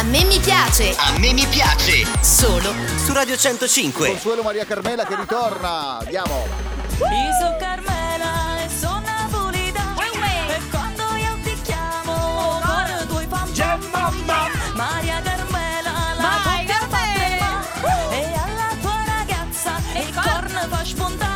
A me mi piace. A me mi piace. Solo su Radio 105. Consuelo Maria Carmela che ritorna. Andiamo. Iso Carmela e sonnambulida. Per quando io ti chiamo, con due bambini. Mamma Maria Carmela, la bocca fa trema. E alla tua ragazza il corno fa spuntare.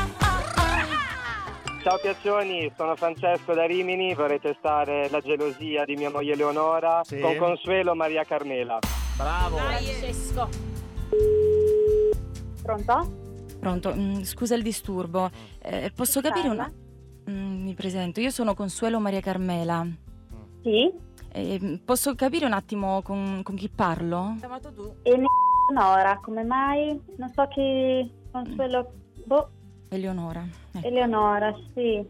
Ciao Piaccioni, sono Francesco da Rimini, vorrei testare la gelosia di mia moglie Eleonora con Consuelo Maria Carmela. Bravo! Dai, Francesco! Pronto? Pronto, scusa il disturbo. Posso capire una... mi presento, io sono Consuelo Maria Carmela. Sì? Posso capire un attimo con chi parlo? Chiamato tu? Eleonora, come mai? Non so chi... Consuelo... Boh. Eleonora. Ecco. Eleonora, sì.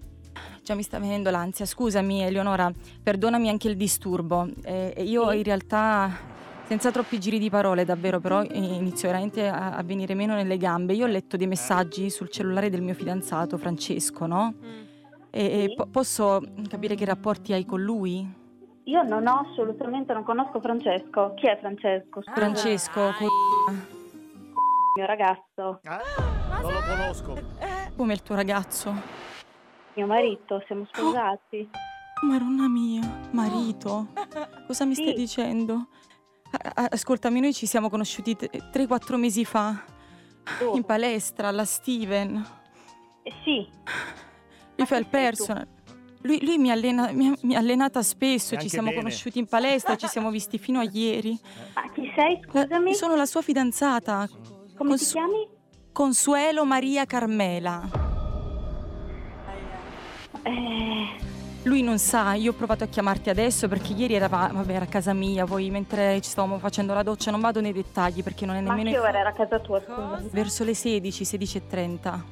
Cioè mi sta venendo l'ansia, scusami Eleonora, perdonami anche il disturbo. Io in realtà, senza troppi giri di parole davvero, però inizio veramente a venire meno nelle gambe. Io ho letto dei messaggi sul cellulare del mio fidanzato Francesco, no? Posso capire che rapporti hai con lui? Io non ho assolutamente, non conosco Francesco. Chi è Francesco? Francesco, mio ragazzo. Non lo conosco. Come il tuo ragazzo? Mio marito, siamo sposati. Oh, Madonna mia, marito? Cosa mi stai dicendo? Ascoltami, noi ci siamo conosciuti 3-4 mesi fa. Oh. In palestra, alla Steven. Sì. Lui fa il personal. Lui mi ha allenata spesso, ci siamo conosciuti in palestra, ci siamo visti fino a ieri. Ma chi sei, scusami? Sono la sua fidanzata. Come ti chiami? Consuelo Maria Carmela. Lui non sa, io ho provato a chiamarti adesso perché ieri era a casa mia, poi mentre ci stavamo facendo la doccia, non vado nei dettagli perché non è nemmeno... Ma che ora era a casa tua? Scusa. Verso le 16:30.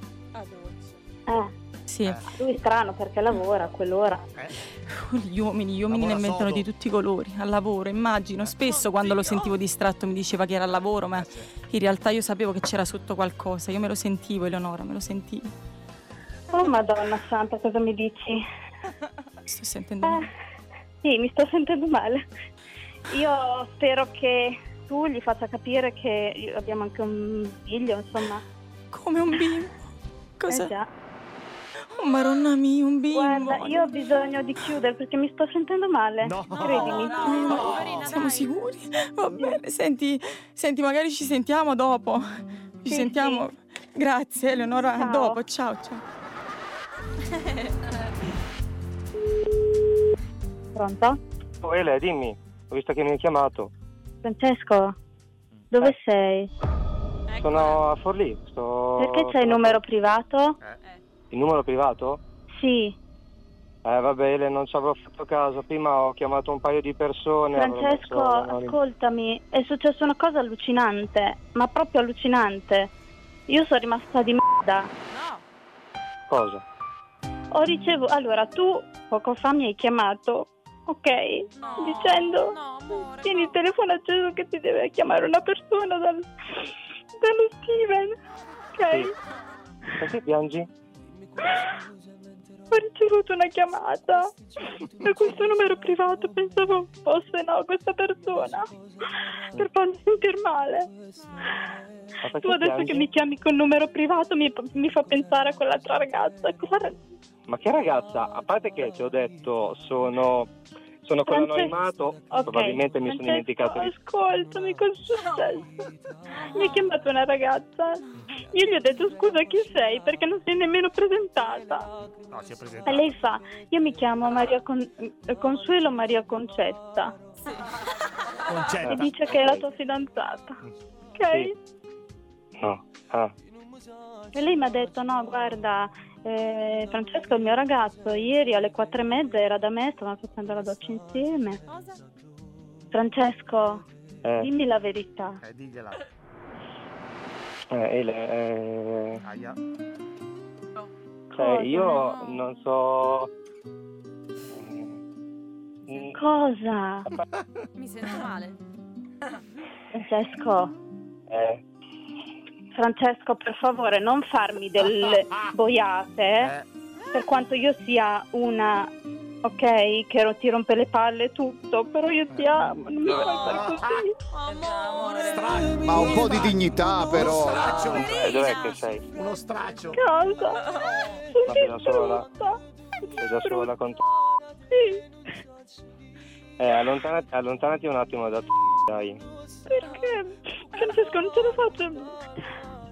Sì. Lui è strano perché lavora a quell'ora. Gli uomini ne mettono di tutti i colori al lavoro, immagino. Spesso quando lo sentivo distratto mi diceva che era al lavoro, ma in realtà io sapevo che c'era sotto qualcosa. Io me lo sentivo, Eleonora, me lo sentivo. Oh Madonna Santa, cosa mi dici? Sto sentendo male. Sì, mi sto sentendo male. Io spero che tu gli faccia capire che abbiamo anche un figlio, insomma. Come un bimbo? Cosa? Già. Oh, Maronna mia, un bimbo. Guarda, io ho bisogno di chiudere perché mi sto sentendo male. No, credimi. No. Siamo sicuri? Va bene, senti, magari ci sentiamo dopo. Ci sentiamo. Sì. Grazie, Eleonora. Ciao. Dopo, ciao. Pronto? Oh, Ele, dimmi. Ho visto che mi hai chiamato. Francesco, dove sei? Sono a Forlì. Perché c'hai il numero privato? Il numero privato? Sì. Vabbè, Ele, non ci avevo fatto caso. Prima ho chiamato un paio di persone. Francesco, ascoltami, è successa una cosa allucinante, ma proprio allucinante. Io sono rimasta di merda. No. Cosa? Allora, tu poco fa mi hai chiamato, ok? No, dicendo, no, amore, tieni il telefono acceso che ti deve chiamare una persona dallo Steven, ok? Sì. Perché piangi? Ho ricevuto una chiamata da questo numero privato, pensavo fosse questa persona per farmi sentire male. Tu adesso piangi? Che mi chiami col numero privato mi fa pensare a quell'altra ragazza. Ma che ragazza? A parte che ti ho detto sono con l'anonimato, probabilmente mi sono dimenticato. Ascoltami, cosa è successo? Mi ha chiamato una ragazza. Io gli ho detto, scusa, chi sei? Perché non sei nemmeno presentata. No, si è presentata. E lei fa, io mi chiamo Consuelo Maria Concetta. E dice che è la tua fidanzata. Ok? Sì. No. E lei mi ha detto, no, guarda, Francesco è il mio ragazzo. Ieri alle 4:30 era da me, stavamo facendo la doccia insieme. Francesco, dimmi la verità. Digliela. Io non so. Cosa? Mi sento male. Francesco. Francesco, per favore, non farmi delle boiate. Per quanto io sia una Ok, che ti rompe le palle e tutto, però io ti amo, non mi fai fare così. Amore, ma un po' di dignità però. Uno straccio. Dov'è che sei? Uno straccio. Cosa? Sei da sola? Sei da sola con Sì. Allontanati un attimo da dai. Perché? Francesco, non ce la faccio.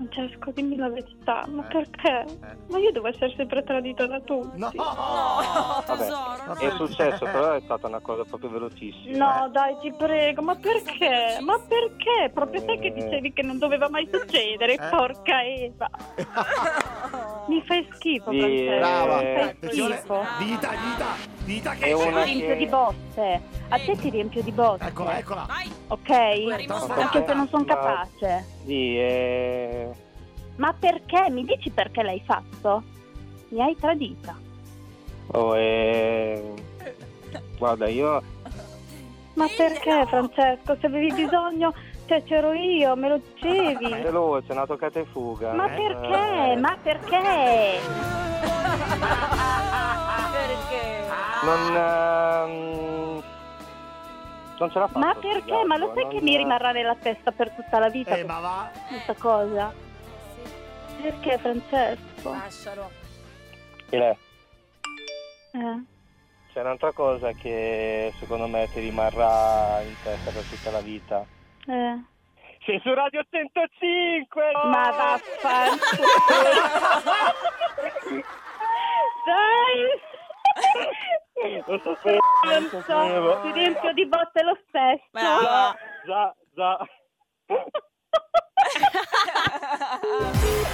Francesco, dimmi la verità, ma perché? Ma io devo essere sempre tradita da tutti. No, tesoro. È successo, però è stata una cosa proprio velocissima. No, dai, ti prego, ma perché? Ma perché? Proprio te che dicevi che non doveva mai succedere, porca Eva. Mi fai schifo, Francesco. Brava. Mi fai schifo. Dita che è riempio di botte. A te ti riempio di botte. Eccola. Ok? Anche se non sono capace. Sì, ma perché? Mi dici perché l'hai fatto? Mi hai tradita. Guarda, io... Ma perché, Francesco? Se avevi bisogno... Cioè, c'ero io, me lo dicevi. Veloce, è una toccata e fuga. Ma perché? Ma perché? Perché? Non ce la faccio. Ma perché? Ma lo sai che mi rimarrà nella testa per tutta la vita? Ma va. Questa cosa. Perché, Francesco? Lascialo. C'è un'altra cosa che secondo me ti rimarrà in testa per tutta la vita. Sei su Radio 105! Oh! Ma vaffanculo! Dai! Lo sapevo. Ti riempio di botte lo stesso. Già.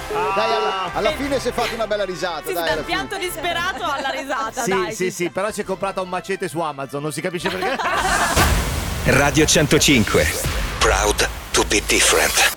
Dai, alla fine si è fatta una bella risata. Dai, dal pianto fine. Disperato alla risata. Sì, però ci è comprata un macete su Amazon, non si capisce perché. Radio 105, proud to be different.